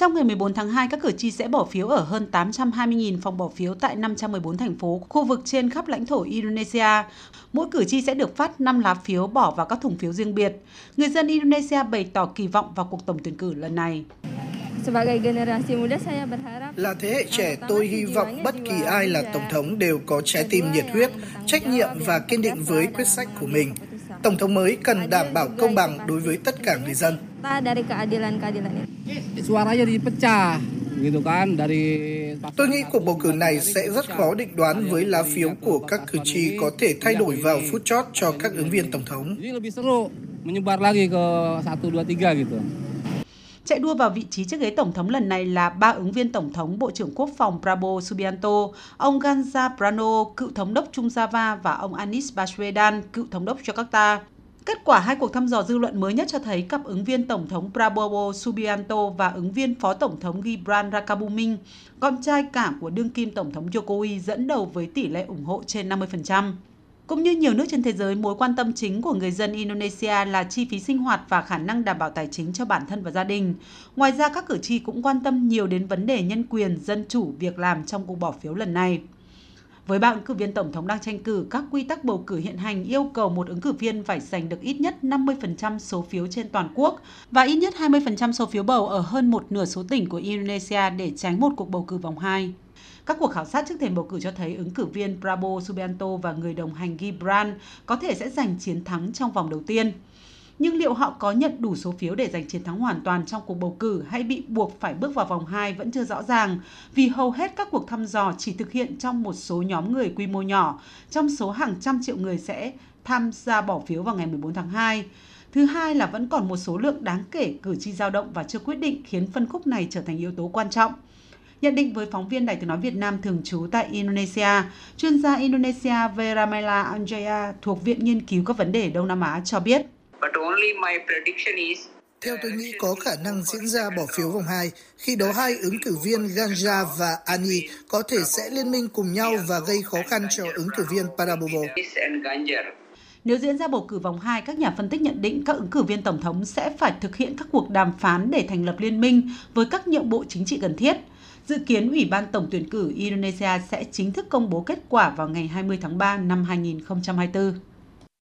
Trong ngày 14 tháng 2, các cử tri sẽ bỏ phiếu ở hơn 820.000 phòng bỏ phiếu tại 514 thành phố, khu vực trên khắp lãnh thổ Indonesia. Mỗi cử tri sẽ được phát 5 lá phiếu bỏ vào các thùng phiếu riêng biệt. Người dân Indonesia bày tỏ kỳ vọng vào cuộc tổng tuyển cử lần này. Là thế hệ trẻ, tôi hy vọng bất kỳ ai là tổng thống đều có trái tim nhiệt huyết, trách nhiệm và kiên định với quyết sách của mình. Tổng thống mới cần đảm bảo công bằng đối với tất cả người dân. Tôi nghĩ cuộc bầu cử này sẽ rất khó định đoán với lá phiếu của các cử tri có thể thay đổi vào phút chót cho các ứng viên tổng thống. Chạy đua vào vị trí chiếc ghế tổng thống lần này là 3 ứng viên tổng thống Bộ trưởng Quốc phòng Prabowo Subianto, ông Ganjar Pranowo, cựu thống đốc Trung Java và ông Anis Baswedan, cựu thống đốc Jakarta. Kết quả hai cuộc thăm dò dư luận mới nhất cho thấy cặp ứng viên tổng thống Prabowo Subianto và ứng viên phó tổng thống Gibran Rakabuming, con trai cả của đương kim tổng thống Jokowi, dẫn đầu với tỷ lệ ủng hộ trên 50%. Cũng như nhiều nước trên thế giới, mối quan tâm chính của người dân Indonesia là chi phí sinh hoạt và khả năng đảm bảo tài chính cho bản thân và gia đình. Ngoài ra, các cử tri cũng quan tâm nhiều đến vấn đề nhân quyền, dân chủ, việc làm trong cuộc bỏ phiếu lần này. Với 3 ứng cử viên tổng thống đang tranh cử, các quy tắc bầu cử hiện hành yêu cầu một ứng cử viên phải giành được ít nhất 50% số phiếu trên toàn quốc và ít nhất 20% số phiếu bầu ở hơn một nửa số tỉnh của Indonesia để tránh một cuộc bầu cử vòng 2. Các cuộc khảo sát trước thềm bầu cử cho thấy ứng cử viên Prabowo Subianto và người đồng hành Gibran có thể sẽ giành chiến thắng trong vòng đầu tiên. Nhưng liệu họ có nhận đủ số phiếu để giành chiến thắng hoàn toàn trong cuộc bầu cử hay bị buộc phải bước vào vòng 2 vẫn chưa rõ ràng, vì hầu hết các cuộc thăm dò chỉ thực hiện trong một số nhóm người quy mô nhỏ, trong số hàng trăm triệu người sẽ tham gia bỏ phiếu vào ngày 14 tháng 2. Thứ hai là vẫn còn một số lượng đáng kể cử tri dao động và chưa quyết định, khiến phân khúc này trở thành yếu tố quan trọng. Nhận định với phóng viên Đài Tiếng nói Việt Nam thường trú tại Indonesia, chuyên gia Indonesia Vera Maila Andjaya thuộc Viện Nghiên cứu các vấn đề Đông Nam Á cho biết. Theo tôi nghĩ có khả năng diễn ra bỏ phiếu vòng 2, khi đó hai ứng cử viên Ganjar và Ani có thể sẽ liên minh cùng nhau và gây khó khăn cho ứng cử viên Prabowo. Nếu diễn ra bầu cử vòng 2, các nhà phân tích nhận định các ứng cử viên tổng thống sẽ phải thực hiện các cuộc đàm phán để thành lập liên minh với các nhượng bộ chính trị cần thiết. Dự kiến Ủy ban Tổng tuyển cử Indonesia sẽ chính thức công bố kết quả vào ngày 20 tháng 3 năm 2024.